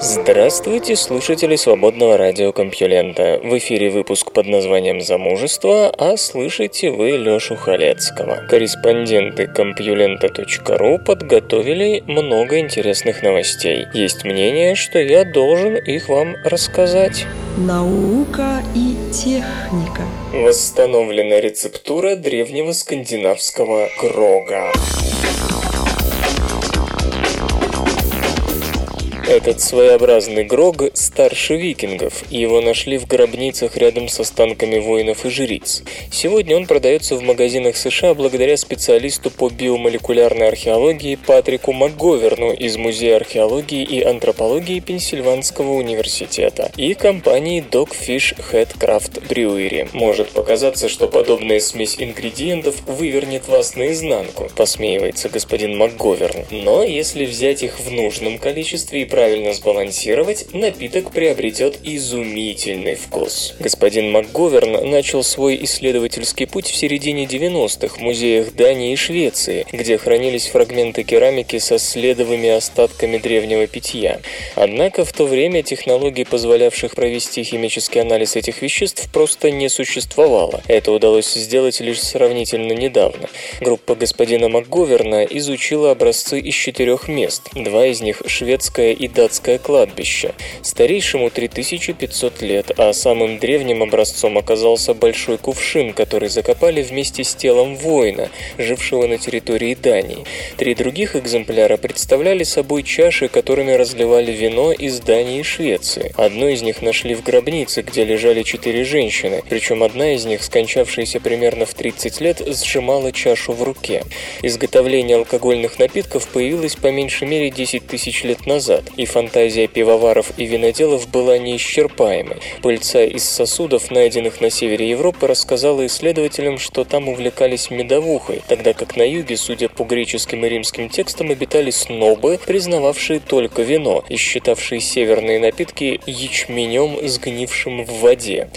Здравствуйте, слушатели свободного радио Компьюлента. В эфире выпуск под названием «Замужество», а слышите вы Лёшу Халецкого. Корреспонденты Компьюлента.ру подготовили много интересных новостей. Есть мнение, что я должен их вам рассказать. Наука и техника. Восстановлена рецептура древнего скандинавского крога. Этот своеобразный грог старше викингов, и его нашли в гробницах рядом с останками воинов и жриц. Сегодня он продается в магазинах США благодаря специалисту по биомолекулярной археологии Патрику МакГоверну из Музея археологии и антропологии Пенсильванского университета и компании Dogfish Head Craft Brewery. Может показаться, что подобная смесь ингредиентов вывернет вас наизнанку, посмеивается господин МакГоверн. Но если взять их в нужном количестве и правильно сбалансировать, напиток приобретет изумительный вкус. Господин МакГоверн начал свой исследовательский путь в середине 90-х в музеях Дании и Швеции, где хранились фрагменты керамики со следовыми остатками древнего питья. Однако в то время технологий, позволявших провести химический анализ этих веществ, просто не существовало. Это удалось сделать лишь сравнительно недавно. Группа господина МакГоверна изучила образцы из 4 мест, 2 из них шведское и датское кладбище. Старейшему 3500 лет, а самым древним образцом оказался большой кувшин, который закопали вместе с телом воина, жившего на территории Дании. 3 других экземпляра представляли собой чаши, которыми разливали вино из Дании и Швеции. Одну из них нашли в гробнице, где лежали 4 женщины, причем одна из них, скончавшаяся примерно в 30 лет, сжимала чашу в руке. Изготовление алкогольных напитков появилось по меньшей мере 10 тысяч лет назад, и фантазия пивоваров и виноделов была неисчерпаемой. Пыльца из сосудов, найденных на севере Европы, рассказала исследователям, что там увлекались медовухой, тогда как на юге, судя по греческим и римским текстам, обитали снобы, признававшие только вино и считавшие северные напитки ячменем, сгнившим в воде.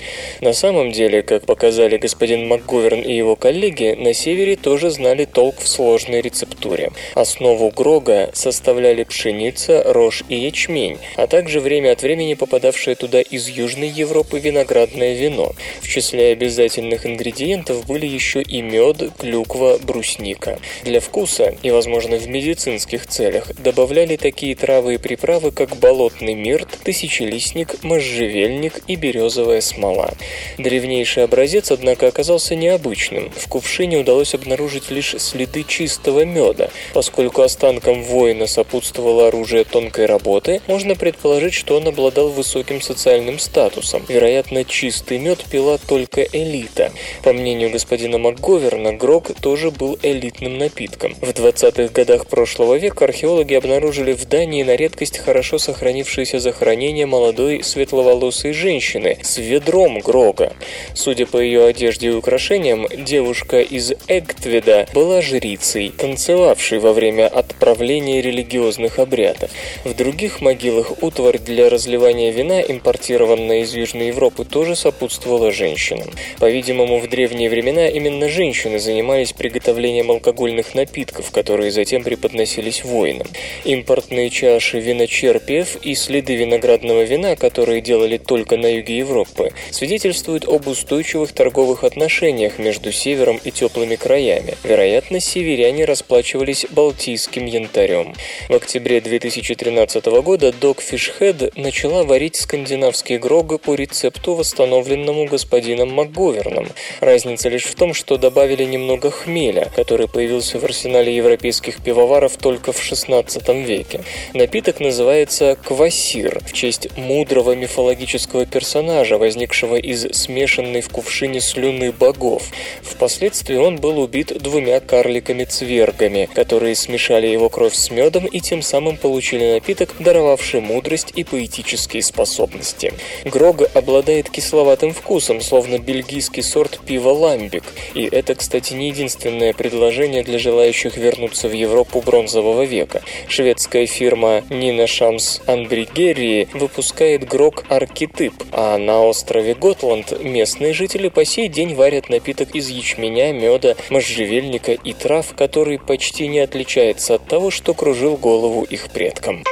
На самом деле, как показали господин МакГоверн и его коллеги, на севере тоже знали толк в сложной рецептуре. Основу грога составляли пшеница, рожь и ячмень, а также время от времени попадавшее туда из Южной Европы виноградное вино. В числе обязательных ингредиентов были еще и мед, клюква, брусника. Для вкуса и, возможно, в медицинских целях добавляли такие травы и приправы, как болотный мирт, тысячелистник, можжевельник и березовая смола. Древнейший образец, однако, оказался необычным. В кувшине удалось обнаружить лишь следы чистого меда. Поскольку останкам воина сопутствовало оружие тонкой работы, можно предположить, что он обладал высоким социальным статусом. Вероятно, чистый мед пила только элита. По мнению господина МакГоверна, грог тоже был элитным напитком. В 20-х годах прошлого века археологи обнаружили в Дании на редкость хорошо сохранившееся захоронение молодой светловолосой женщины с ведром грога. Судя по ее одежде и украшениям, девушка из Эгтведа была жрицей, танцевавшей во время отправления религиозных обрядов. В других могилах утварь для разливания вина, импортированная из Южной Европы, тоже сопутствовала женщинам. По-видимому, в древние времена именно женщины занимались приготовлением алкогольных напитков, которые затем преподносились воинам. Импортные чаши виночерпиев и следы виноградного вина, которые делали только на юге Европы, свидетельствуют об устойчивых торговых отношениях между севером и теплыми краями. Вероятно, северяне расплачивались балтийским янтарем. В октябре 2013 года Dogfish Head начала варить скандинавские грога по рецепту, восстановленному господином МакГоверном. Разница лишь в том, что добавили немного хмеля, который появился в арсенале европейских пивоваров только в 16 веке. Напиток называется квасир в честь мудрого мифологического персонажа, возникшего из смешанной в кувшине слюны богов. Впоследствии он был убит 2 карликами-цвергами, которые смешали его кровь с медом и тем самым получили напиток, человек, даровавший мудрость и поэтические способности. Грог обладает кисловатым вкусом, словно бельгийский сорт пива «Ламбик». И это, кстати, не единственное предложение для желающих вернуться в Европу бронзового века. Шведская фирма Nina Shams Anbryggerie выпускает грог «Архетип», а на острове Готланд местные жители по сей день варят напиток из ячменя, меда, можжевельника и трав, который почти не отличается от того, что кружил голову их предкам.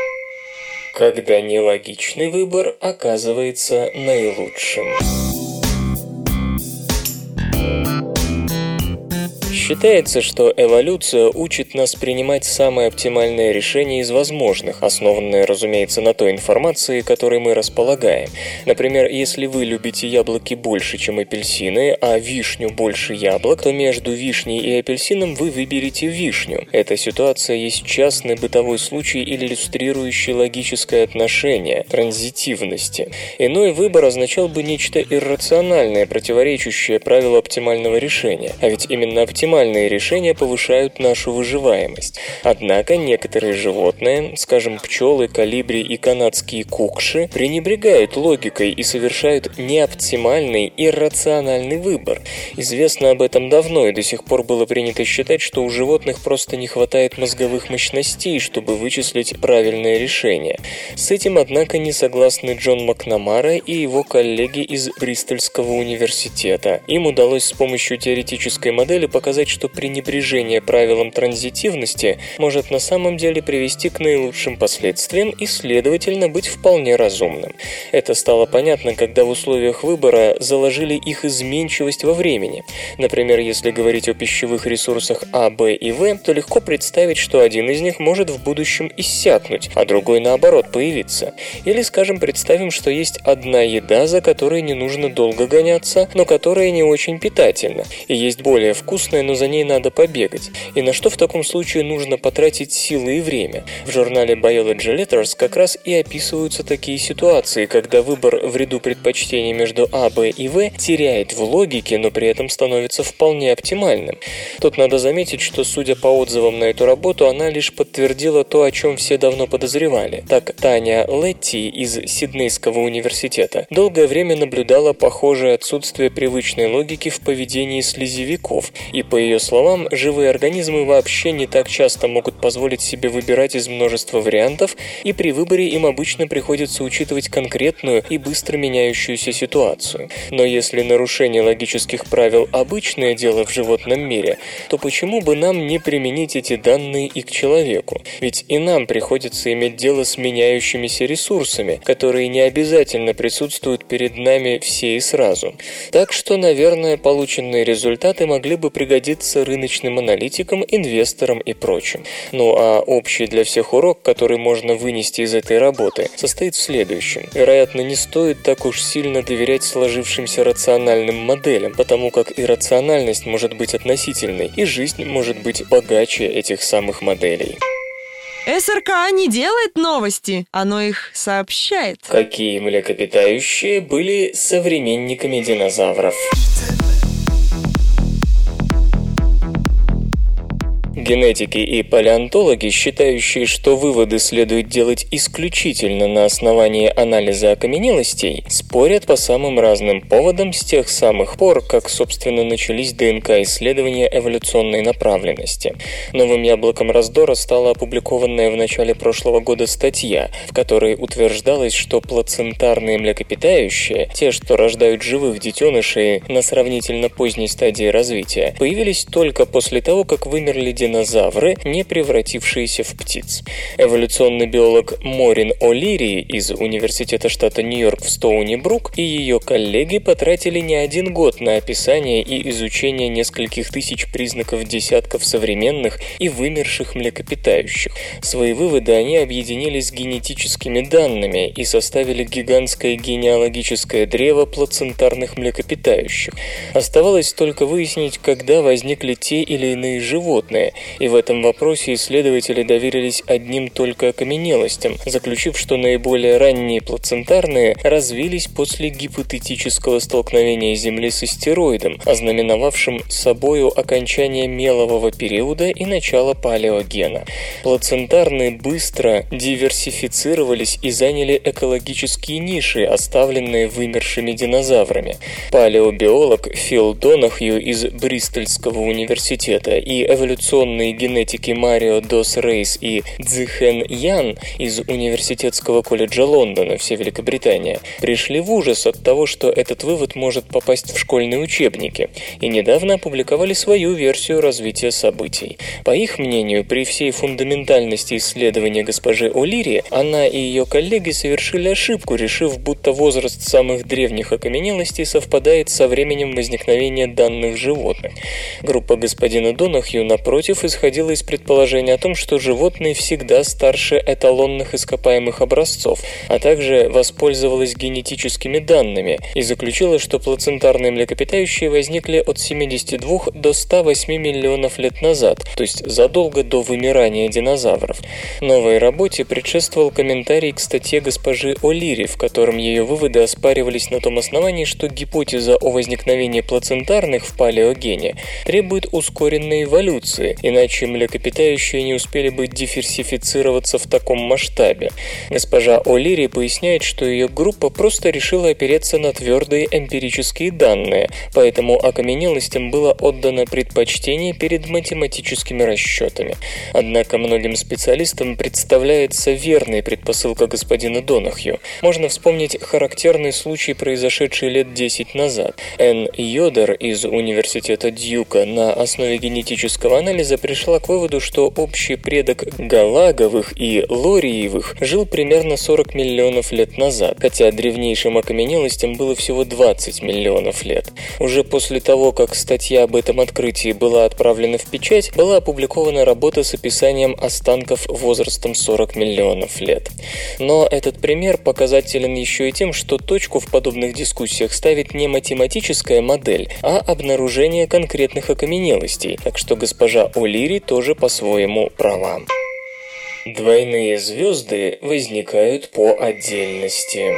Когда нелогичный выбор оказывается наилучшим. Считается, что эволюция учит нас принимать самое оптимальное решение из возможных, основанное, разумеется, на той информации, которой мы располагаем. Например, если вы любите яблоки больше, чем апельсины, а вишню больше яблок, то между вишней и апельсином вы выберете вишню. Эта ситуация есть частный бытовой случай, иллюстрирующий логическое отношение, транзитивности. Иной выбор означал бы нечто иррациональное, противоречащее правилу оптимального решения. А ведь именно оптимальные решения повышают нашу выживаемость. Однако некоторые животные, скажем, пчелы, колибри и канадские кукши, пренебрегают логикой и совершают неоптимальный и иррациональный выбор. Известно об этом давно, и до сих пор было принято считать, что у животных просто не хватает мозговых мощностей, чтобы вычислить правильное решение. С этим, однако, не согласны Джон Макнамара и его коллеги из Бристольского университета. Им удалось с помощью теоретической модели показать, что пренебрежение правилам транзитивности может на самом деле привести к наилучшим последствиям и, следовательно, быть вполне разумным. Это стало понятно, когда в условиях выбора заложили их изменчивость во времени. Например, если говорить о пищевых ресурсах А, Б и В, то легко представить, что один из них может в будущем иссякнуть, а другой, наоборот, появиться. Или, скажем, представим, что есть одна еда, за которой не нужно долго гоняться, но которая не очень питательна, и есть более вкусная, но за ней надо побегать. И на что в таком случае нужно потратить силы и время? В журнале Biology Letters как раз и описываются такие ситуации, когда выбор в ряду предпочтений между А, Б и В теряет в логике, но при этом становится вполне оптимальным. Тут надо заметить, что, судя по отзывам на эту работу, она лишь подтвердила то, о чем все давно подозревали. Так, Таня Летти из Сиднейского университета долгое время наблюдала похожее отсутствие привычной логики в поведении слизевиков. И, по ее словам, живые организмы вообще не так часто могут позволить себе выбирать из множества вариантов, и при выборе им обычно приходится учитывать конкретную и быстро меняющуюся ситуацию. Но если нарушение логических правил – обычное дело в животном мире, то почему бы нам не применить эти данные и к человеку? Ведь и нам приходится иметь дело с меняющимися ресурсами, которые не обязательно присутствуют перед нами все и сразу. Так что, наверное, полученные результаты могли бы пригодится рыночным аналитикам, инвесторам и прочим. Ну а общий для всех урок, который можно вынести из этой работы, состоит в следующем. Вероятно, не стоит так уж сильно доверять сложившимся рациональным моделям, потому как иррациональность может быть относительной, и жизнь может быть богаче этих самых моделей. СРК не делает новости, оно их сообщает. Какие млекопитающие были современниками динозавров? Генетики и палеонтологи, считающие, что выводы следует делать исключительно на основании анализа окаменелостей, спорят по самым разным поводам с тех самых пор, как, собственно, начались ДНК-исследования эволюционной направленности. Новым яблоком раздора стала опубликованная в начале прошлого года статья, в которой утверждалось, что плацентарные млекопитающие, те, что рождают живых детенышей на сравнительно поздней стадии развития, появились только после того, как вымерли динозавры, не превратившиеся в птиц. Эволюционный биолог Морин О'Лири из Университета штата Нью-Йорк в Стоуни-Брук и ее коллеги потратили не один год на описание и изучение нескольких тысяч признаков десятков современных и вымерших млекопитающих. Свои выводы они объединили с генетическими данными и составили гигантское генеалогическое древо плацентарных млекопитающих. Оставалось только выяснить, когда возникли те или иные животные, и в этом вопросе исследователи доверились одним только окаменелостям, заключив, что наиболее ранние плацентарные развились после гипотетического столкновения Земли с астероидом, ознаменовавшим собою окончание мелового периода и начало палеогена. Плацентарные быстро диверсифицировались и заняли экологические ниши, оставленные вымершими динозаврами. Палеобиолог Фил Донахью из Бристольского университета и эволюционные генетики Марио Дос Рейс и Цзихэн Ян из Университетского колледжа Лондона, все Великобритания, пришли в ужас от того, что этот вывод может попасть в школьные учебники, и недавно опубликовали свою версию развития событий. По их мнению, при всей фундаментальности исследования госпожи О'Лири, она и ее коллеги совершили ошибку, решив, будто возраст самых древних окаменелостей совпадает со временем возникновения данных животных. Группа господина Донахью, напротив, исходила из предположения о том, что животные всегда старше эталонных ископаемых образцов, а также воспользовалась генетическими данными и заключила, что плацентарные млекопитающие возникли от 72 до 108 миллионов лет назад, то есть задолго до вымирания динозавров. Новой работе предшествовал комментарий к статье госпожи О'Лири, в котором ее выводы оспаривались на том основании, что гипотеза о возникновении плацентарных в палеогене требует ускоренной эволюции, иначе млекопитающие не успели бы диверсифицироваться в таком масштабе. Госпожа О'Лири поясняет, что ее группа просто решила опереться на твердые эмпирические данные, поэтому окаменелостям было отдано предпочтение перед математическими расчетами. Однако многим специалистам представляется верной предпосылка господина Донахью. Можно вспомнить характерный случай, произошедший лет 10 назад. Энн Йодер из Университета Дьюка на основе генетического анализа пришла к выводу, что общий предок Галаговых и Лориевых жил примерно 40 миллионов лет назад, хотя древнейшим окаменелостям было всего 20 миллионов лет. Уже после того, как статья об этом открытии была отправлена в печать, была опубликована работа с описанием останков возрастом 40 миллионов лет. Но этот пример показателен еще и тем, что точку в подобных дискуссиях ставит не математическая модель, а обнаружение конкретных окаменелостей, так что госпожа О'Лири тоже по-своему права. Двойные звезды возникают по отдельности.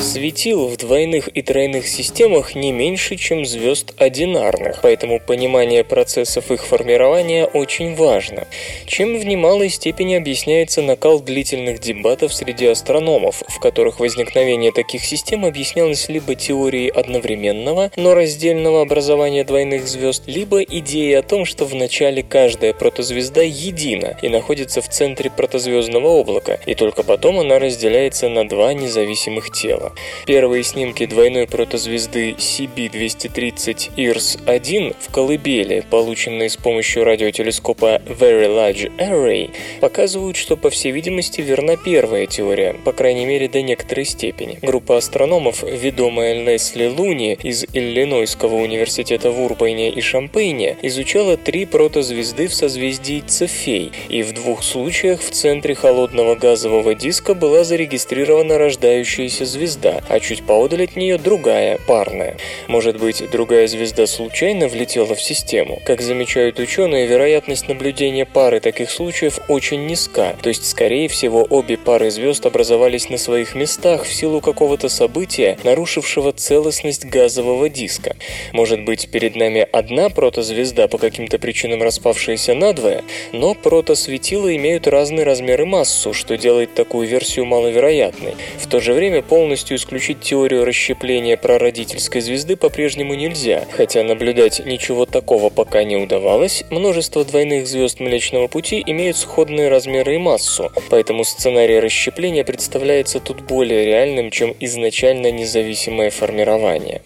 Светил в двойных и тройных системах не меньше, чем звезд одинарных, поэтому понимание процессов их формирования очень важно, чем в немалой степени объясняется накал длительных дебатов среди астрономов, в которых возникновение таких систем объяснялось либо теорией одновременного, но раздельного образования двойных звезд, либо идеей о том, что в начале каждая протозвезда едина и находится в центре протозвездного облака, и только потом она разделяется на два независимых тела. Первые снимки двойной протозвезды CB230 IRS-1 в колыбели, полученные с помощью радиотелескопа Very Large Array, показывают, что, по всей видимости, верна первая теория, по крайней мере, до некоторой степени. Группа астрономов, ведомая Лесли Луни из Иллинойского университета в Урбайне и Шампейне, изучала три протозвезды в созвездии Цефей, и в двух случаях в центре холодного газового диска была зарегистрирована рождающаяся звезда, а чуть поодаль от нее другая, парная. Может быть, другая звезда случайно влетела в систему? Как замечают ученые, вероятность наблюдения пары таких случаев очень низка, то есть, скорее всего, обе пары звезд образовались на своих местах в силу какого-то события, нарушившего целостность газового диска. Может быть, перед нами одна протозвезда, по каким-то причинам распавшаяся надвое, но протосветила имеют разные размеры и массу, что делает такую версию маловероятной. В то же время полностью исключить теорию расщепления прародительской звезды по-прежнему нельзя, хотя наблюдать ничего такого пока не удавалось. Множество двойных звезд Млечного Пути имеют сходные размеры и массу, поэтому сценарий расщепления представляется тут более реальным, чем изначально независимое формирование.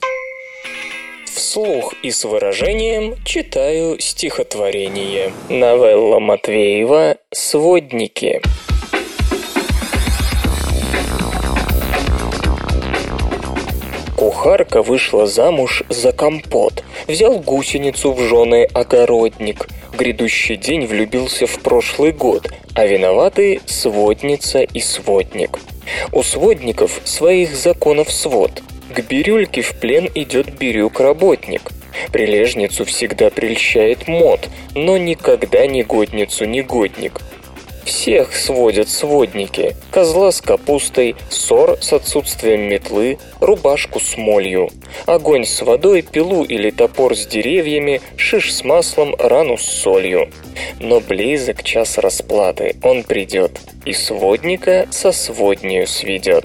Вслух и с выражением читаю стихотворение. Новелла Матвеева «Сводники». Кухарка вышла замуж за компот, взял гусеницу в жены огородник. Грядущий день влюбился в прошлый год, а виноваты сводница и сводник. У сводников своих законов свод. К бирюльке в плен идет бирюк-работник. Прилежницу всегда прельщает мод, но никогда негодницу негодник. Всех сводят сводники, козла с капустой, ссор с отсутствием метлы, рубашку с молью, огонь с водой, пилу или топор с деревьями, шиш с маслом, рану с солью. Но близок час расплаты, он придет, и сводника со своднею сведет.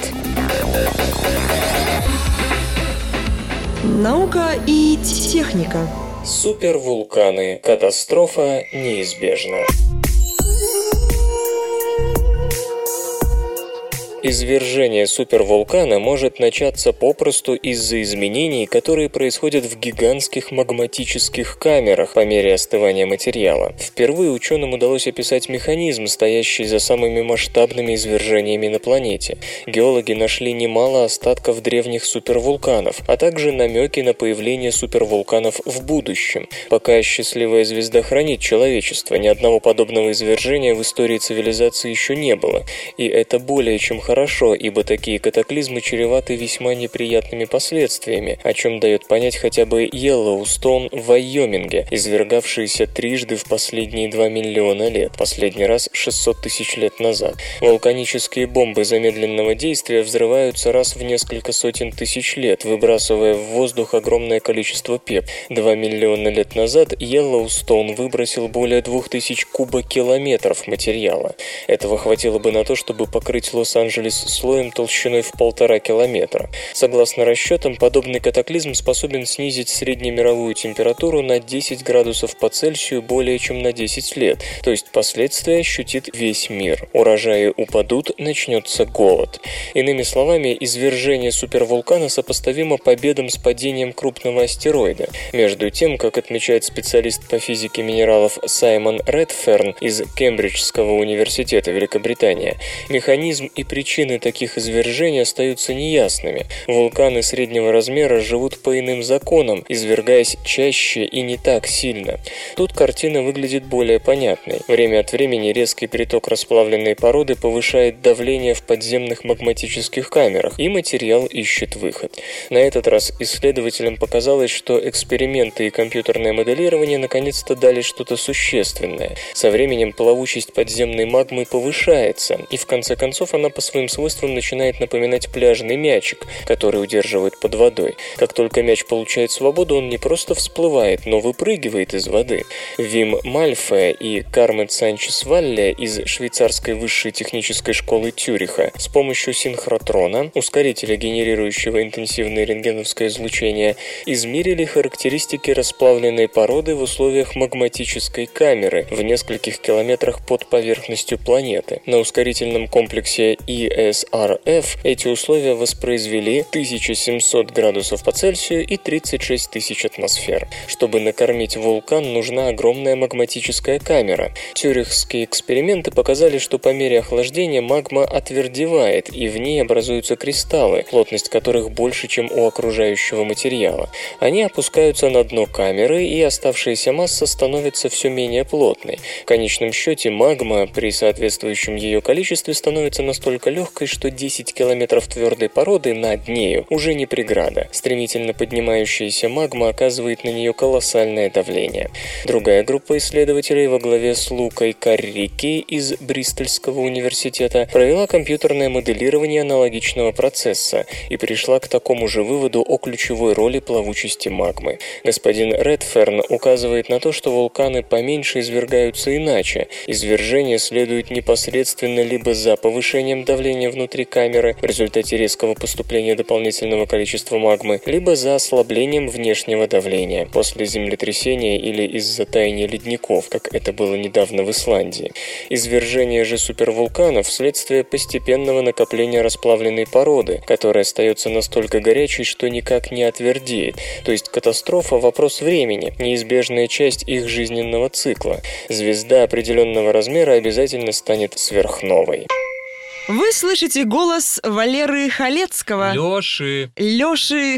Наука и техника. Супервулканы. Катастрофа неизбежна. Извержение супервулкана может начаться попросту из-за изменений, которые происходят в гигантских магматических камерах по мере остывания материала. Впервые ученым удалось описать механизм, стоящий за самыми масштабными извержениями на планете. Геологи нашли немало остатков древних супервулканов, а также намеки на появление супервулканов в будущем. Пока счастливая звезда хранит человечество, ни одного подобного извержения в истории цивилизации еще не было. И это более чем хорошо, ибо такие катаклизмы чреваты весьма неприятными последствиями, о чем дает понять хотя бы Йеллоустоун в Вайоминге, извергавшийся трижды в последние 2 миллиона лет, последний раз 600 тысяч лет назад. Вулканические бомбы замедленного действия взрываются раз в несколько сотен тысяч лет, выбрасывая в воздух огромное количество пепла. 2 миллиона лет назад Йеллоустоун выбросил более 2000 кубокилометров материала. Этого хватило бы на то, чтобы покрыть Лос-Анджелес слоем толщиной в 1,5 километра. Согласно расчетам, подобный катаклизм способен снизить среднемировую температуру на 10 градусов по Цельсию более чем на 10 лет, то есть последствия ощутит весь мир. Урожаи упадут, начнется голод. Иными словами, извержение супервулкана сопоставимо победам с падением крупного астероида. Между тем, как отмечает специалист по физике минералов Саймон Редферн из Кембриджского университета Великобритании, механизм и причины таких извержений остаются неясными. Вулканы среднего размера живут по иным законам, извергаясь чаще и не так сильно. Тут картина выглядит более понятной. Время от времени резкий приток расплавленной породы повышает давление в подземных магматических камерах, и материал ищет выход. На этот раз исследователям показалось, что эксперименты и компьютерное моделирование наконец-то дали что-то существенное. Со временем плавучесть подземной магмы повышается, и в конце концов она по своим свойствам начинает напоминать пляжный мячик, который удерживает под водой. Как только мяч получает свободу, он не просто всплывает, но выпрыгивает из воды. Вим Мальфе и Кармен Санчес-Валле из швейцарской высшей технической школы Цюриха с помощью синхротрона, ускорителя, генерирующего интенсивное рентгеновское излучение, измерили характеристики расплавленной породы в условиях магматической камеры в нескольких километрах под поверхностью планеты. На ускорительном комплексе ESRF эти условия воспроизвели 1700 градусов по Цельсию и 36 тысяч атмосфер. Чтобы накормить вулкан, нужна огромная магматическая камера. Цюрихские эксперименты показали, что по мере охлаждения магма отвердевает, и в ней образуются кристаллы, плотность которых больше, чем у окружающего материала. Они опускаются на дно камеры, и оставшаяся масса становится все менее плотной. В конечном счете магма при соответствующем ее количестве становится настолько легкой, что 10 километров твердой породы над нею уже не преграда. Стремительно поднимающаяся магма оказывает на нее колоссальное давление. Другая группа исследователей во главе с Лукой Каррики из Бристольского университета провела компьютерное моделирование аналогичного процесса и пришла к такому же выводу о ключевой роли плавучести магмы. Господин Редферн указывает на то, что вулканы поменьше извергаются иначе. Извержение следует непосредственно либо за повышением давление внутри камеры в результате резкого поступления дополнительного количества магмы, либо за ослаблением внешнего давления после землетрясения или из-за таяния ледников, как это было недавно в Исландии. Извержение же супервулканов вследствие постепенного накопления расплавленной породы, которая остается настолько горячей, что никак не отвердеет. То есть катастрофа – вопрос времени, неизбежная часть их жизненного цикла. Звезда определенного размера обязательно станет сверхновой. Вы слышите голос Валеры Халецкого. Лёши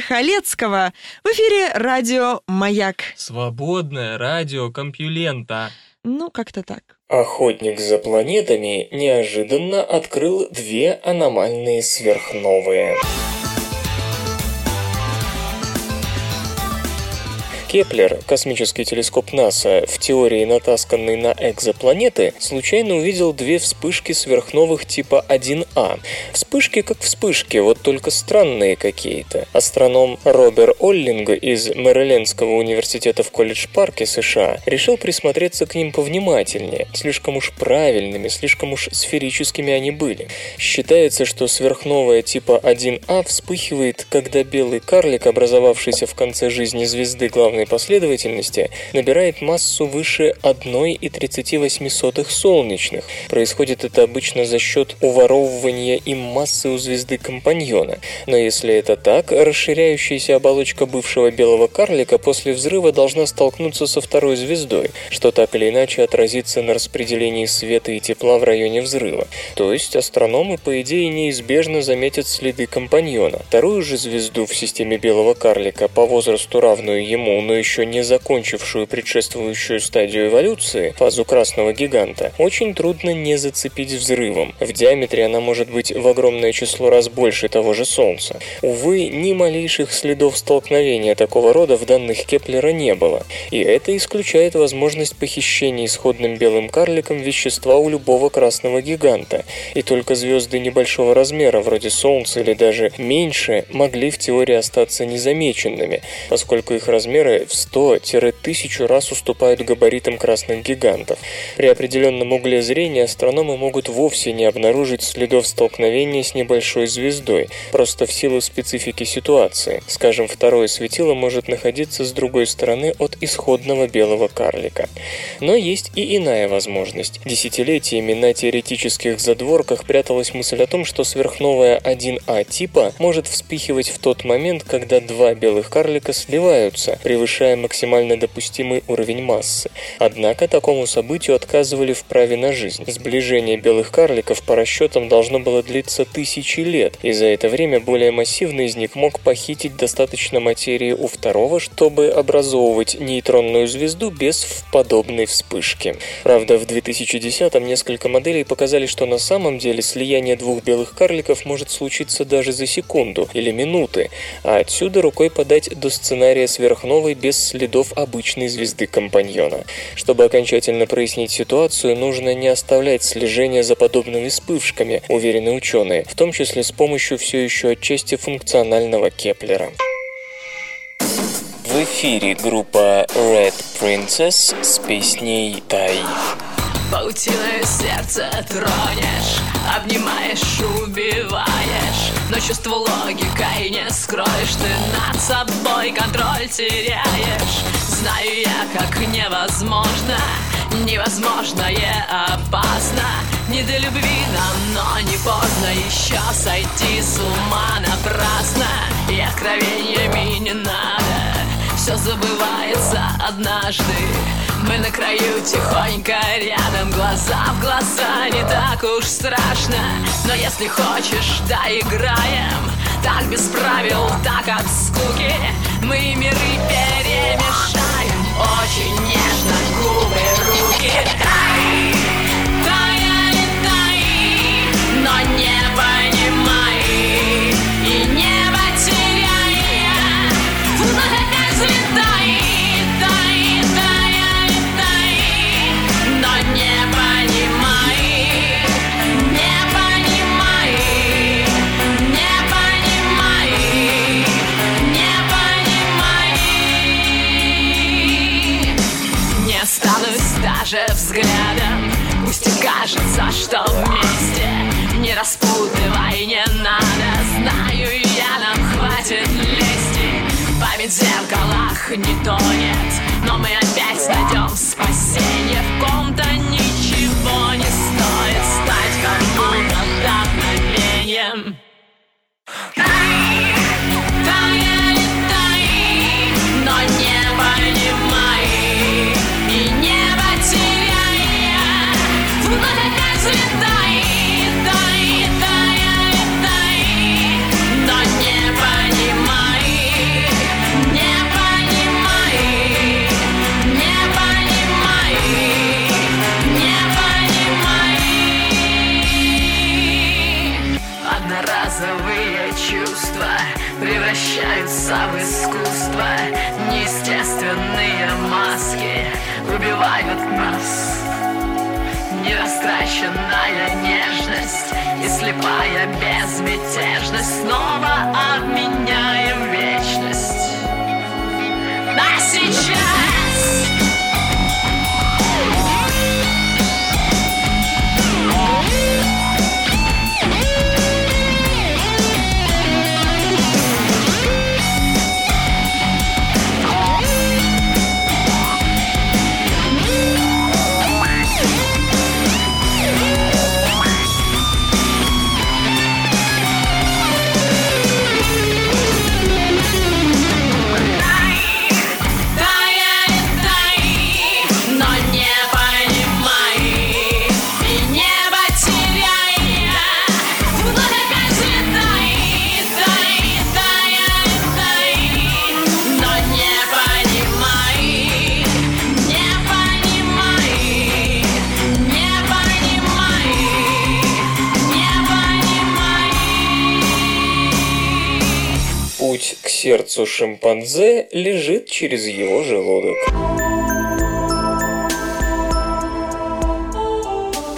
Халецкого. В эфире радио «Маяк». Свободное радио «Компьюлента». Ну, как-то так. Охотник за планетами неожиданно открыл 2 аномальные сверхновые. Кеплер, космический телескоп НАСА, в теории натасканный на экзопланеты, случайно увидел две вспышки сверхновых типа 1А. Вспышки как вспышки, вот только странные какие-то. Астроном Робер Оллинг из Мэрилендского университета в Колледж-парке США решил присмотреться к ним повнимательнее. Слишком уж правильными, слишком уж сферическими они были. Считается, что сверхновая типа 1А вспыхивает, когда белый карлик, образовавшийся в конце жизни звезды главной последовательности, набирает массу выше 1,38 солнечных. Происходит это обычно за счет уворовывания им массы у звезды компаньона. Но если это так, расширяющаяся оболочка бывшего белого карлика после взрыва должна столкнуться со второй звездой, что так или иначе отразится на распределении света и тепла в районе взрыва. То есть астрономы, по идее, неизбежно заметят следы компаньона. Вторую же звезду в системе белого карлика, по возрасту равную ему, но еще не закончившую предшествующую стадию эволюции, фазу красного гиганта, очень трудно не зацепить взрывом. В диаметре она может быть в огромное число раз больше того же Солнца. Увы, ни малейших следов столкновения такого рода в данных Кеплера не было. И это исключает возможность похищения исходным белым карликом вещества у любого красного гиганта. И только звезды небольшого размера, вроде Солнца или даже меньше, могли в теории остаться незамеченными, поскольку их размеры в 100-1000 раз уступают габаритам красных гигантов. При определенном угле зрения астрономы могут вовсе не обнаружить следов столкновения с небольшой звездой, просто в силу специфики ситуации. Скажем, второе светило может находиться с другой стороны от исходного белого карлика. Но есть и иная возможность. Десятилетиями на теоретических задворках пряталась мысль о том, что сверхновая 1А типа может вспыхивать в тот момент, когда два белых карлика сливаются, превышая максимально допустимый уровень массы. Однако такому событию отказывали в праве на жизнь. Сближение белых карликов по расчетам должно было длиться тысячи лет, и за это время более массивный из них мог похитить достаточно материи у второго, чтобы образовывать нейтронную звезду без подобной вспышки. Правда, в 2010-м несколько моделей показали, что на самом деле слияние двух белых карликов может случиться даже за секунду или минуты, а отсюда рукой подать до сценария сверхновой без следов обычной звезды компаньона. Чтобы окончательно прояснить ситуацию, нужно не оставлять слежение за подобными вспышками, уверены ученые, в том числе с помощью все еще отчасти функционального Кеплера. В эфире группа Red Princess с песней «Тай». Паутиное сердце тронешь, обнимаешь, убиваешь, но чувство логикой не скроешь, ты над собой контроль теряешь. Знаю я, как невозможно, невозможное опасно. Не до любви нам, но не поздно еще сойти с ума напрасно. И откровениями не надо, все забывается однажды. Мы на краю, тихонько рядом, глаза в глаза, не так уж страшно. Но если хочешь, доиграем, так без правил, так от скуки. Мы миры перемешаем, очень нежно губы, руки. Таи, тая ли таи, но не понимай и не потеряй. Вновь взлетай. Даже взглядом, пусть и кажется, что вместе. Не распутывай, не надо, знаю я, нам хватит лести. Память в зеркалах не тонет, но мы опять найдем спасение. В ком-то ничего не стоит стать кому-то вдохновением. Ай, тая ли таи, но не понимай и не летай, дай, дай, дай, но не понимай, не понимай, не понимай, не понимай. Одноразовые чувства превращаются в искусство. Неестественные маски убивают нас. Нерастраченная нежность и слепая безмятежность. Снова обменяем вечность на сейчас. К сердцу шимпанзе лежит через его желудок.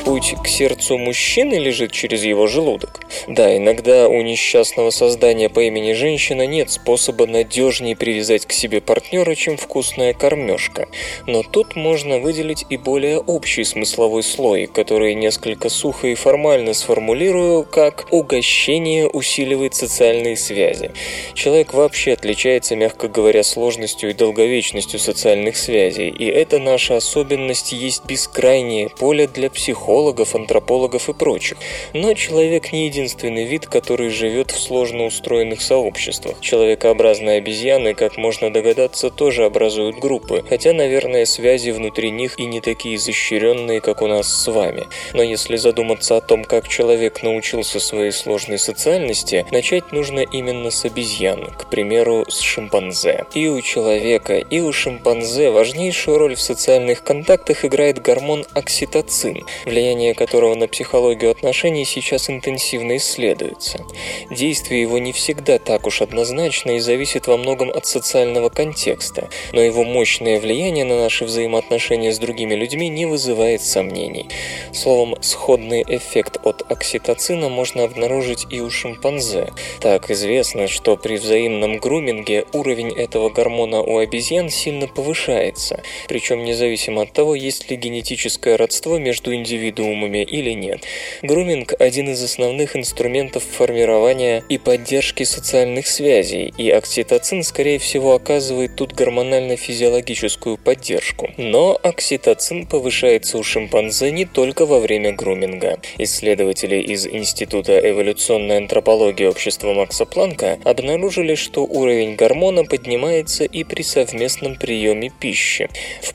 Путь к сердцу мужчины лежит через его желудок. Да, иногда у несчастного создания по имени женщина нет способа надежнее привязать к себе партнера, чем вкусная кормежка. Но тут можно выделить и более общий смысловой слой, который несколько сухо и формально сформулирую, как угощение усиливает социальные связи. Человек вообще отличается, мягко говоря, сложностью и долговечностью социальных связей, и эта наша особенность есть бескрайнее поле для психологов, антропологов и прочих. Но человек не единственный вид, который живет в сложно устроенных сообществах. Человекообразные обезьяны, как можно догадаться, тоже образуют группы, хотя, наверное, связи внутри них и не такие изощренные, как у нас с вами. Но если задуматься о том, как человек научился своей сложной социальности, начать нужно именно с обезьян, к примеру, с шимпанзе. И у человека, и у шимпанзе важнейшую роль в социальных контактах играет гормон окситоцин, влияние которого на психологию отношений сейчас интенсивно исследуется. Действие его не всегда так уж однозначно и зависит во многом от социального контекста, но его мощное влияние на наши взаимоотношения с другими людьми не вызывает сомнений. Словом, сходный эффект от окситоцина можно обнаружить и у шимпанзе. Так, известно, что при взаимном груминге уровень этого гормона у обезьян сильно повышается, причем независимо от того, есть ли генетическое родство между индивидуумами или нет. Груминг – один из основных инструментов формирования и поддержки социальных связей, и окситоцин, скорее всего, оказывает тут гормонально-физиологическую поддержку. Но окситоцин повышается у шимпанзе не только во время груминга. Исследователи из Института эволюционной антропологии общества Макса Планка обнаружили, что уровень гормона поднимается и при совместном приеме пищи.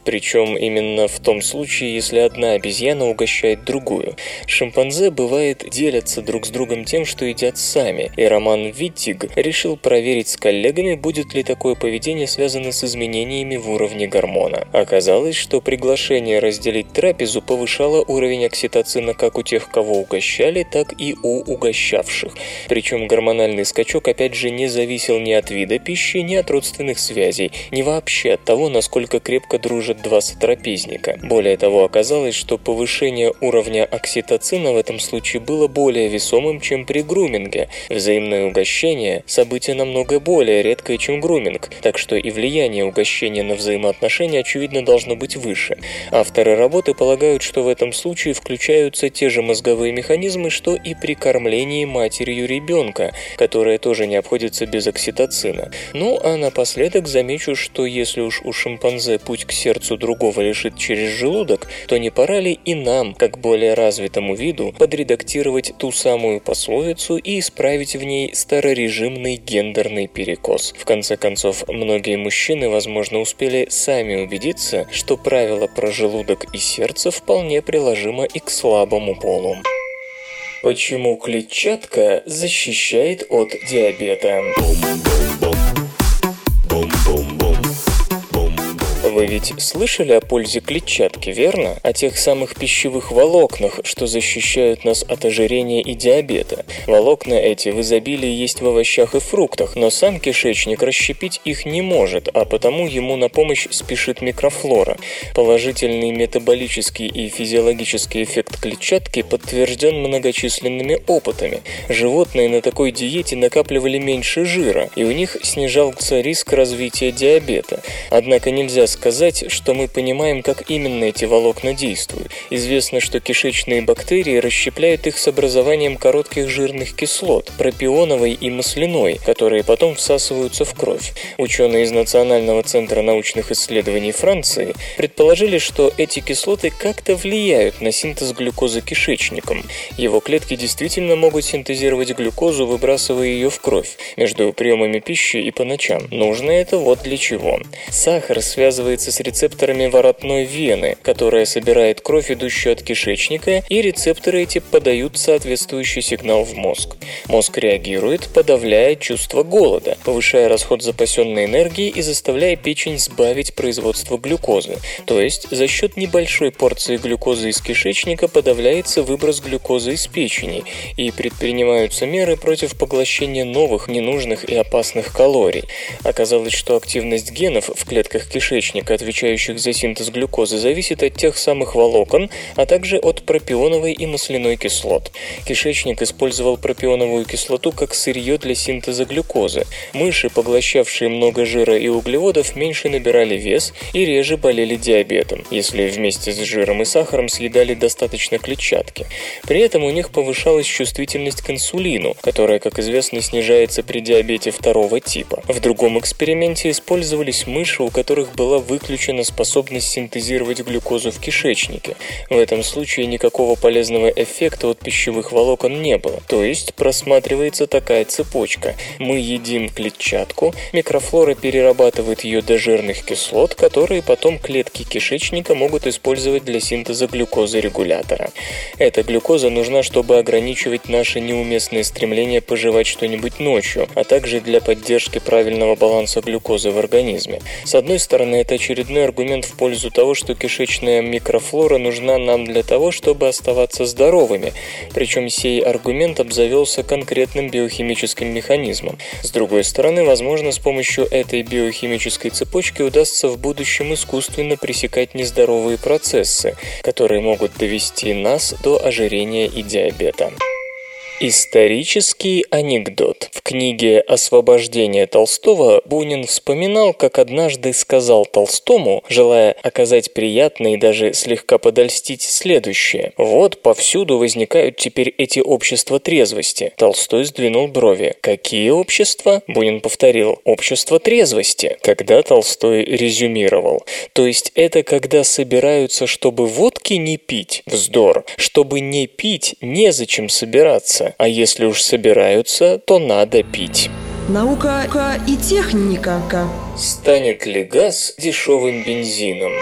Причем именно в том случае, если одна обезьяна угощает другую. Шимпанзе, бывает, делятся друг с другом тем, что едят сами, и Роман Виттиг решил проверить с коллегами, будет ли такое поведение связано с изменениями в уровне гормона. Оказалось, что приглашение разделить трапезу повышало уровень окситоцина как у тех, кого угощали, так и у угощавших. Причем гормональный скачок, опять же, не зависел ни от вида пищи, ни от родственных связей, ни вообще от того, насколько крепко дружат два сотрапезника. Более того, оказалось, что повышение уровня окситоцина в этом случае было более весомым, чем при груминге. Взаимное угощение – событие намного более редкое, чем груминг, так что и влияние угощения на взаимоотношения, очевидно, должно быть выше. Авторы работы полагают, что в этом случае включаются те же мозговые механизмы, что и при кормлении матерью ребенка, которая тоже не обходится без окситоцина. Ну а напоследок замечу, что если уж у шимпанзе путь к сердцу другого лежит через желудок, то не пора ли и нам, как более развитому виду, подредактировать ту самую пословицу и исправить в ней старорежимный гендерный перекос. В конце концов, многие мужчины, возможно, успели сами убедиться, что правило про желудок и сердце вполне приложимо и к слабому полу. Почему клетчатка защищает от диабета? Вы ведь слышали о пользе клетчатки, верно? О тех самых пищевых волокнах, что защищают нас от ожирения и диабета. Волокна эти в изобилии есть в овощах и фруктах, но сам кишечник расщепить их не может, а потому ему на помощь спешит микрофлора. Положительный метаболический и физиологический эффект клетчатки подтвержден многочисленными опытами. Животные на такой диете накапливали меньше жира, и у них снижался риск развития диабета. Однако нельзя сказать, что мы понимаем, как именно эти волокна действуют. Известно, что кишечные бактерии расщепляют их с образованием коротких жирных кислот, пропионовой и масляной, которые потом всасываются в кровь. Ученые из Национального центра научных исследований Франции предположили, что эти кислоты как-то влияют на синтез глюкозы кишечником. Его клетки действительно могут синтезировать глюкозу, выбрасывая ее в кровь, между приемами пищи и по ночам. Нужно это вот для чего. Сахар связывается с рецепторами воротной вены, которая собирает кровь, идущую от кишечника, и рецепторы эти подают соответствующий сигнал в мозг. Мозг реагирует, подавляя чувство голода, повышая расход запасенной энергии и заставляя печень сбавить производство глюкозы. То есть за счет небольшой порции глюкозы из кишечника подавляется выброс глюкозы из печени, и предпринимаются меры против поглощения новых, ненужных и опасных калорий. Оказалось, что активность генов в клетках кишечника, отвечающих за синтез глюкозы, зависит от тех самых волокон, а также от пропионовой и масляной кислот. Кишечник использовал пропионовую кислоту как сырье для синтеза глюкозы. Мыши, поглощавшие много жира и углеводов, меньше набирали вес и реже болели диабетом, если вместе с жиром и сахаром съедали достаточно клетчатки. При этом у них повышалась чувствительность к инсулину, которая, как известно, снижается при диабете второго типа. В другом эксперименте использовались мыши, у которых была выключена способность синтезировать глюкозу в кишечнике. В этом случае никакого полезного эффекта от пищевых волокон не было. То есть просматривается такая цепочка. Мы едим клетчатку, микрофлора перерабатывает ее до жирных кислот, которые потом клетки кишечника могут использовать для синтеза глюкозы регулятора. Эта глюкоза нужна, чтобы ограничивать наши неуместные стремления пожевать что-нибудь ночью, а также для поддержки правильного баланса глюкозы в организме. С одной стороны, это очередной аргумент в пользу того, что кишечная микрофлора нужна нам для того, чтобы оставаться здоровыми, причем сей аргумент обзавелся конкретным биохимическим механизмом. С другой стороны, возможно, с помощью этой биохимической цепочки удастся в будущем искусственно пресекать нездоровые процессы, которые могут довести нас до ожирения и диабета. Исторический анекдот. В книге «Освобождение Толстого» Бунин вспоминал, как однажды сказал Толстому, желая оказать приятное и даже слегка подольстить, следующее: «Вот повсюду возникают теперь эти общества трезвости». Толстой сдвинул брови. «Какие общества?» Бунин повторил: «Общество трезвости». Тогда Толстой резюмировал: «То есть это когда собираются, чтобы водки не пить? Вздор! Чтобы не пить, незачем собираться. А если уж собираются, то надо пить». Наука и техника. Станет ли газ дешевым бензином?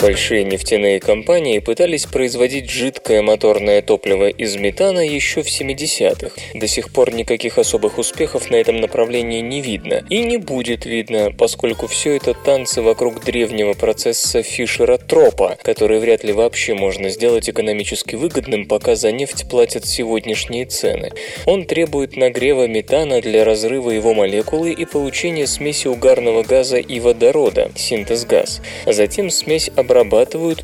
Большие нефтяные компании пытались производить жидкое моторное топливо из метана еще в 70-х. До сих пор никаких особых успехов на этом направлении не видно. И не будет видно, поскольку все это танцы вокруг древнего процесса Фишера-Тропа, который вряд ли вообще можно сделать экономически выгодным, пока за нефть платят сегодняшние цены. Он требует нагрева метана для разрыва его молекулы и получения смеси угарного газа и водорода, синтез-газ. Затем смесь обрабатывают,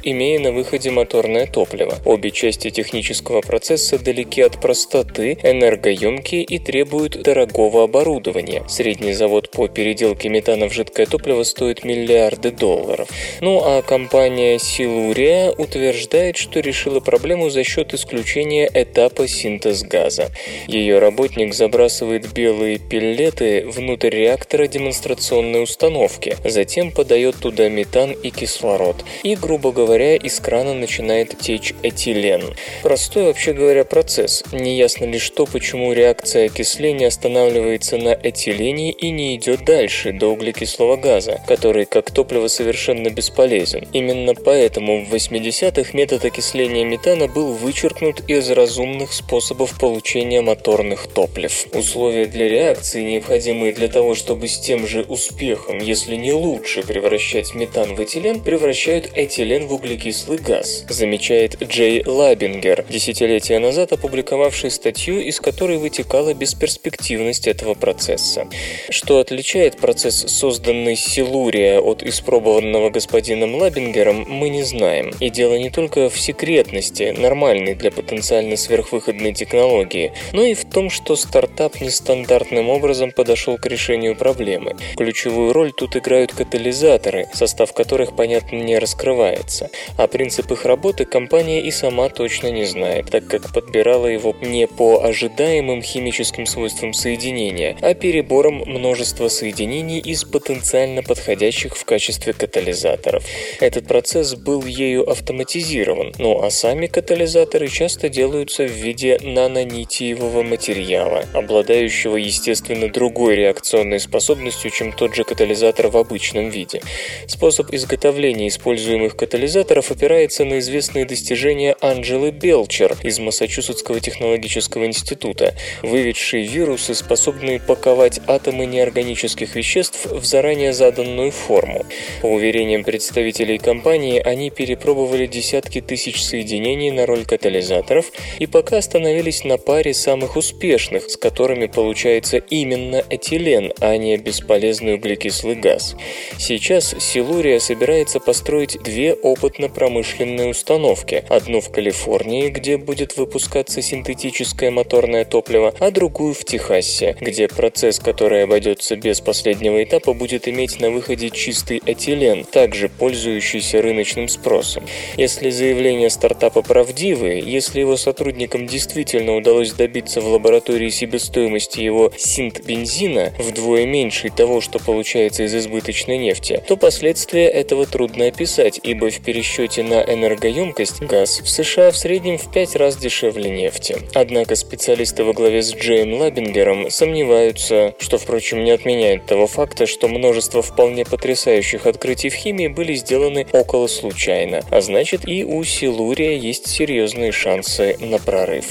имея на выходе моторное топливо. Обе части технического процесса далеки от простоты, энергоемкие и требуют дорогого оборудования. Средний завод по переделке метана в жидкое топливо стоит миллиарды долларов. Ну а компания Силурия утверждает, что решила проблему за счет исключения этапа синтез газа. Ее работник забрасывает белые пеллеты внутрь реактора демонстрационной установки, затем подает туда метан и кислород. и, грубо говоря, из крана начинает течь этилен. Простой, вообще говоря, процесс. Неясно лишь то, почему реакция окисления останавливается на этилене и не идет дальше, до углекислого газа, который как топливо совершенно бесполезен. Именно поэтому в 80-х метод окисления метана был вычеркнут из разумных способов получения моторных топлив. Условия для реакции, необходимые для того, чтобы с тем же успехом, если не лучше, превращать метан в этилен, превращают этилен в углекислый газ, замечает Джей Лабингер, десятилетия назад опубликовавший статью, из которой вытекала бесперспективность этого процесса. Что отличает процесс, созданный силурия, от испробованного господином Лабингером, мы не знаем. И дело не только в секретности, нормальной для потенциально сверхвыходной технологии, но и в том, что стартап нестандартным образом подошел к решению проблемы. Ключевую роль тут играют катализаторы, состав которых, понятно, не раскрывается. А принцип их работы компания и сама точно не знает, так как подбирала его не по ожидаемым химическим свойствам соединения, а перебором множества соединений из потенциально подходящих в качестве катализаторов. Этот процесс был ею автоматизирован, ну а сами катализаторы часто делаются в виде нанонитиевого материала, обладающего, естественно, другой реакционной способностью, чем тот же катализатор в обычном виде. Способ изготовления используемых катализаторов опирается на известные достижения Анджелы Белчер из Массачусетского технологического института, выведшей вирусы, способные паковать атомы неорганических веществ в заранее заданную форму. По уверениям представителей компании, они перепробовали десятки тысяч соединений на роль катализаторов и пока остановились на паре самых успешных, с которыми получается именно этилен, а не бесполезный углекислый газ. Сейчас силурия собирается построить две опытно-промышленные установки, одну в Калифорнии, где будет выпускаться синтетическое моторное топливо, а другую в Техасе, где процесс, который обойдется без последнего этапа, будет иметь на выходе чистый этилен, также пользующийся рыночным спросом. Если заявления стартапа правдивы, если его сотрудникам действительно удалось добиться в лаборатории себестоимости его синт-бензина вдвое меньше того, что получается из избыточной нефти, то последствия этого трудно описать, ибо в пересчете на энергоемкость газ в США в среднем в 5 раз дешевле нефти. Однако специалисты во главе с Джейм Лабингером сомневаются, что, впрочем, не отменяет того факта, что множество вполне потрясающих открытий в химии были сделаны около случайно, а значит, и у силурия есть серьезные шансы на прорыв.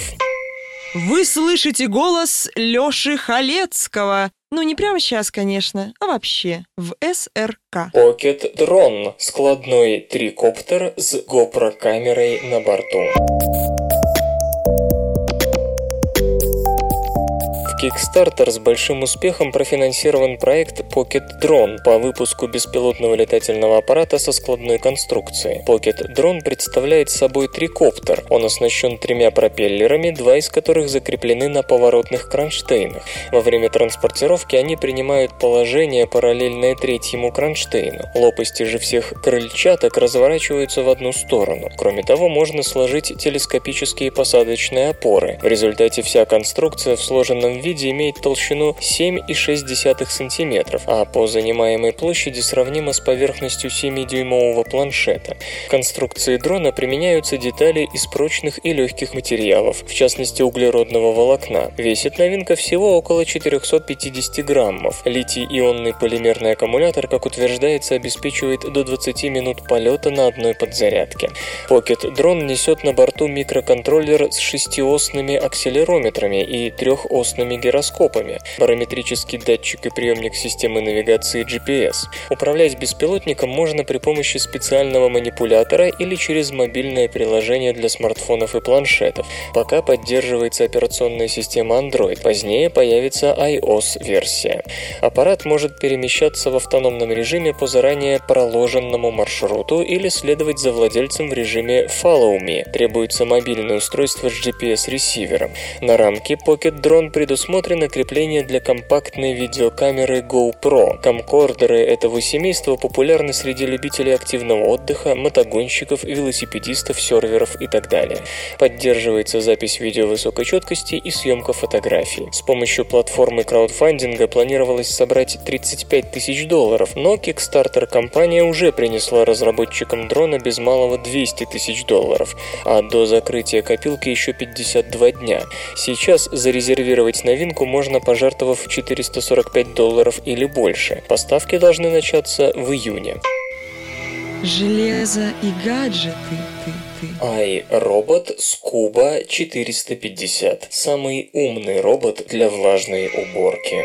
Вы слышите голос Лёши Халецкого. Ну, не прямо сейчас, конечно, а вообще в СРК. Pocket Drone – складной трикоптер с GoPro-камерой на борту. Kickstarter с большим успехом профинансирован проект Pocket Drone по выпуску беспилотного летательного аппарата со складной конструкцией. Pocket Drone представляет собой трикоптер. Он оснащен 3 пропеллерами, 2 из которых закреплены на поворотных кронштейнах. Во время транспортировки они принимают положение, параллельное 3-му кронштейну. Лопасти же всех крыльчаток разворачиваются в одну сторону. Кроме того, можно сложить телескопические посадочные опоры. В результате вся конструкция в сложенном виде имеет толщину 7,6 см, а по занимаемой площади сравнима с поверхностью 7-дюймового планшета. В конструкции дрона применяются детали из прочных и легких материалов, в частности углеродного волокна. Весит новинка всего около 450 граммов. Литий-ионный полимерный аккумулятор, как утверждается, обеспечивает до 20 минут полета на одной подзарядке. Pocket Drone несет на борту микроконтроллер с 6-осными акселерометрами и 3-осными гироскопами, барометрический датчик и приемник системы навигации GPS. Управлять беспилотником можно при помощи специального манипулятора или через мобильное приложение для смартфонов и планшетов. Пока поддерживается операционная система Android, позднее появится iOS-версия. Аппарат может перемещаться в автономном режиме по заранее проложенному маршруту или следовать за владельцем в режиме Follow Me. Требуется мобильное устройство с GPS-ресивером. На рамке Pocket Drone предусмотрено предусмотрено крепление для компактной видеокамеры GoPro. Камкордеры этого семейства популярны среди любителей активного отдыха, мотогонщиков, велосипедистов, серверов и так далее. Поддерживается запись видео высокой четкости и съемка фотографий. С помощью платформы краудфандинга планировалось собрать $35 тысяч, но Kickstarter-компания уже принесла разработчикам дрона без малого $200 тысяч, а до закрытия копилки еще 52 дня. Сейчас зарезервировать новинку можно, пожертвовав $445 или больше. Поставки должны начаться в июне. Железо и гаджеты. iRobot Scuba 450. Самый умный робот для влажной уборки.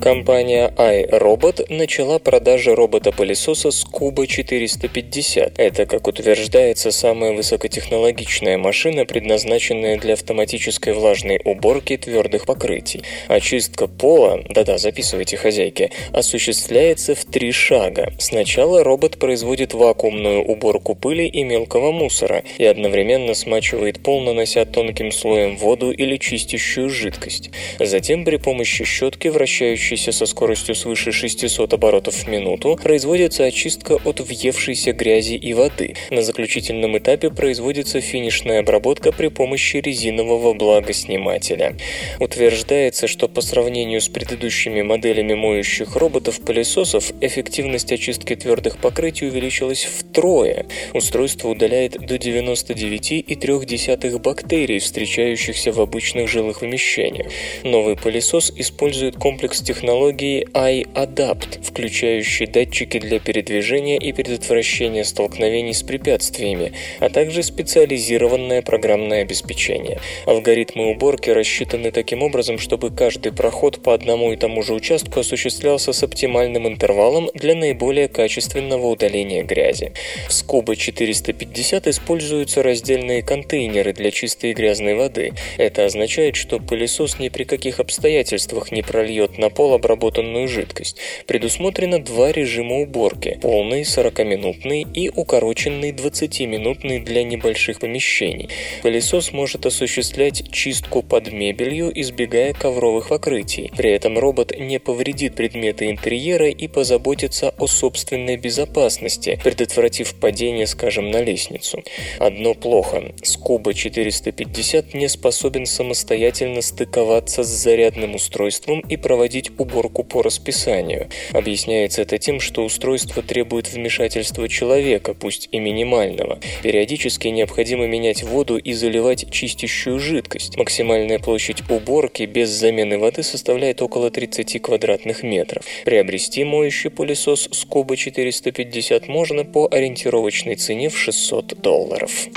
Компания iRobot начала продажи робота-пылесоса Scuba 450. Это, как утверждается, самая высокотехнологичная машина, предназначенная для автоматической влажной уборки твердых покрытий. Очистка пола, да-да, записывайте, хозяйки, осуществляется в 3 шага. Сначала робот производит вакуумную уборку пыли и мелкого мусора и одновременно смачивает пол, нанося тонким слоем воду или чистящую жидкость. Затем при помощи щетки, вращающейся со скоростью свыше 600 оборотов в минуту, производится очистка от въевшейся грязи и воды. На заключительном этапе производится финишная обработка при помощи резинового влагоснимателя. Утверждается, что по сравнению с предыдущими моделями моющих роботов-пылесосов, эффективность очистки твердых покрытий увеличилась втрое. Устройство удаляет до 99,3 бактерий, встречающихся в обычных жилых вмещениях. Новый пылесос использует комплекс технологий iAdapt, включающий датчики для передвижения и предотвращения столкновений с препятствиями, а также специализированное программное обеспечение. Алгоритмы уборки рассчитаны таким образом, чтобы каждый проход по одному и тому же участку осуществлялся с оптимальным интервалом для наиболее качественного удаления грязи. В Scuba 450 используются раздельные контейнеры для чистой и грязной воды. Это означает, что пылесос ни при каких обстоятельствах не прольет на пол обработанную жидкость. Предусмотрено 2 режима уборки: полный 40-минутный и укороченный 20-минутный для небольших помещений. Пылесос может осуществлять чистку под мебелью, избегая ковровых покрытий. При этом робот не повредит предметы интерьера и позаботится о собственной безопасности, предотвратив падение, скажем, на лестницу. Одно плохо: Scuba 450 не способен самостоятельно стыковаться с зарядным устройством и проводить уборку по расписанию. Объясняется это тем, что устройство требует вмешательства человека, пусть и минимального. Периодически необходимо менять воду и заливать чистящую жидкость. Максимальная площадь уборки без замены воды составляет около 30 квадратных метров. Приобрести моющий пылесос Scuba 450 можно по ориентировочной цене в $600.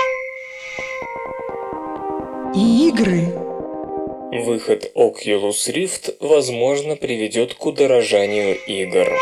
И игры. Выход Oculus Rift, возможно, приведет к удорожанию игр.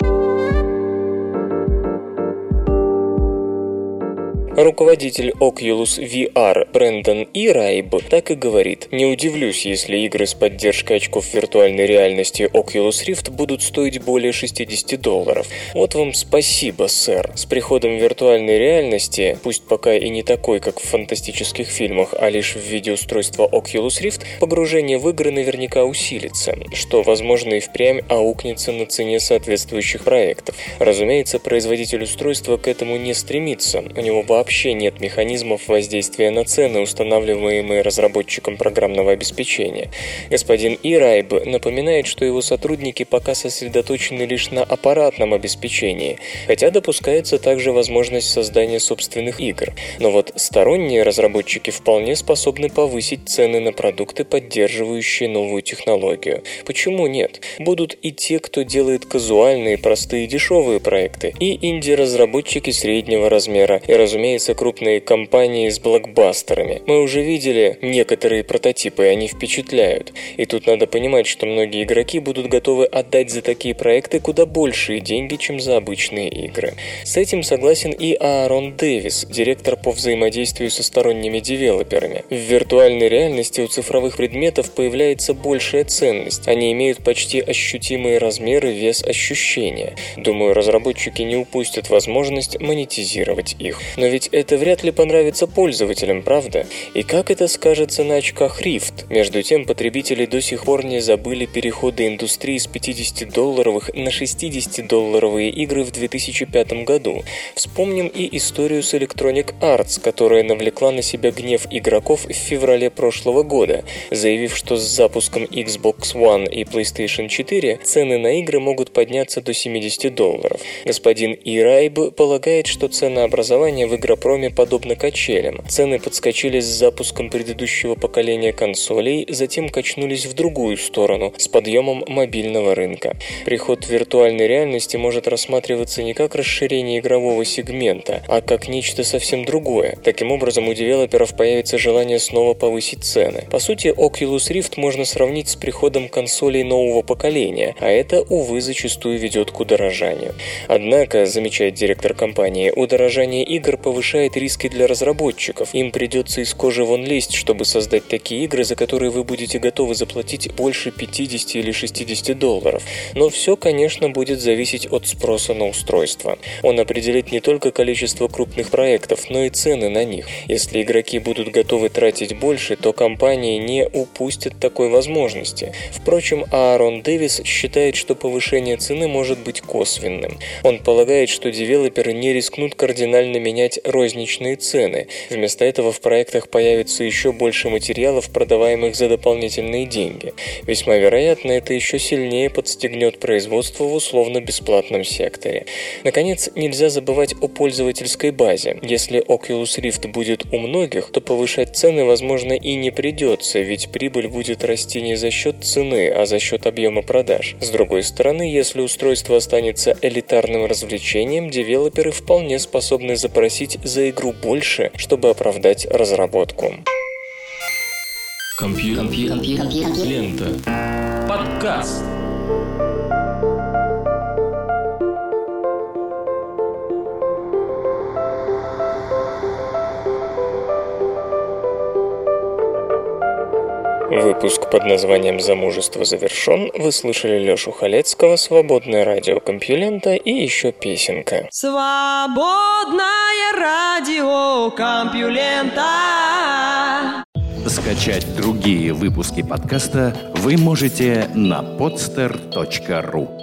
Руководитель Oculus VR Брэндон Ирайб так и говорит: «Не удивлюсь, если игры с поддержкой очков виртуальной реальности Oculus Rift будут стоить более $60. Вот вам спасибо, сэр. С приходом виртуальной реальности, пусть пока и не такой, как в фантастических фильмах, а лишь в виде устройства Oculus Rift, погружение в игры наверняка усилится, что, возможно, и впрямь аукнется на цене соответствующих проектов». Разумеется, производитель устройства к этому не стремится. У него вообще нет механизмов воздействия на цены, устанавливаемые разработчиком программного обеспечения. Господин Ирайб напоминает, что его сотрудники пока сосредоточены лишь на аппаратном обеспечении, хотя допускается также возможность создания собственных игр. Но вот сторонние разработчики вполне способны повысить цены на продукты, поддерживающие новую технологию. Почему нет? Будут и те, кто делает казуальные, простые, дешевые проекты, и инди-разработчики среднего размера, и, разумеется, крупные компании с блокбастерами. Мы уже видели некоторые прототипы, и они впечатляют. И тут надо понимать, что многие игроки будут готовы отдать за такие проекты куда большие деньги, чем за обычные игры. С этим согласен и Аарон Дэвис, директор по взаимодействию со сторонними девелоперами. В виртуальной реальности у цифровых предметов появляется большая ценность. Они имеют почти ощутимые размеры, вес, ощущения. Думаю, разработчики не упустят возможность монетизировать их. Но ведь Ведь это вряд ли понравится пользователям, правда? И как это скажется на очках Rift? Между тем, потребители до сих пор не забыли переходы индустрии с $50 на $60 игры в 2005 году. Вспомним и историю с Electronic Arts, которая навлекла на себя гнев игроков в феврале прошлого года, заявив, что с запуском Xbox One и PlayStation 4 цены на игры могут подняться до $70. Господин Ирайб полагает, что ценообразование в игропроме подобно качелям. Цены подскочили с запуском предыдущего поколения консолей, затем качнулись в другую сторону, с подъемом мобильного рынка. Приход виртуальной реальности может рассматриваться не как расширение игрового сегмента, а как нечто совсем другое. Таким образом, у девелоперов появится желание снова повысить цены. По сути, Oculus Rift можно сравнить с приходом консолей нового поколения, а это, увы, зачастую ведет к удорожанию. Однако, замечает директор компании, удорожание игр повышает риски для разработчиков. Им придется из кожи вон лезть, чтобы создать такие игры, за которые вы будете готовы заплатить больше $50 или $60. Но все, конечно, будет зависеть от спроса на устройство. Он определит не только количество крупных проектов, но и цены на них. Если игроки будут готовы тратить больше, то компании не упустят такой возможности. Впрочем, Аарон Дэвис считает, что повышение цены может быть косвенным. Он полагает, что девелоперы не рискнут кардинально менять розничные цены. Вместо этого в проектах появится еще больше материалов, продаваемых за дополнительные деньги. Весьма вероятно, это еще сильнее подстегнет производство в условно-бесплатном секторе. Наконец, нельзя забывать о пользовательской базе. Если Oculus Rift будет у многих, то повышать цены, возможно, и не придется, ведь прибыль будет расти не за счет цены, а за счет объема продаж. С другой стороны, если устройство останется элитарным развлечением, девелоперы вполне способны запросить за игру больше, чтобы оправдать разработку. Компьютер. Лента. Подкаст. Выпуск под названием «Замужество» завершен. Вы слышали Лёшу Халецкого, «Свободное радио Компьюлента» и еще песенка. Свободное радио Компьюлента. Скачать другие выпуски подкаста вы можете на podster.ru.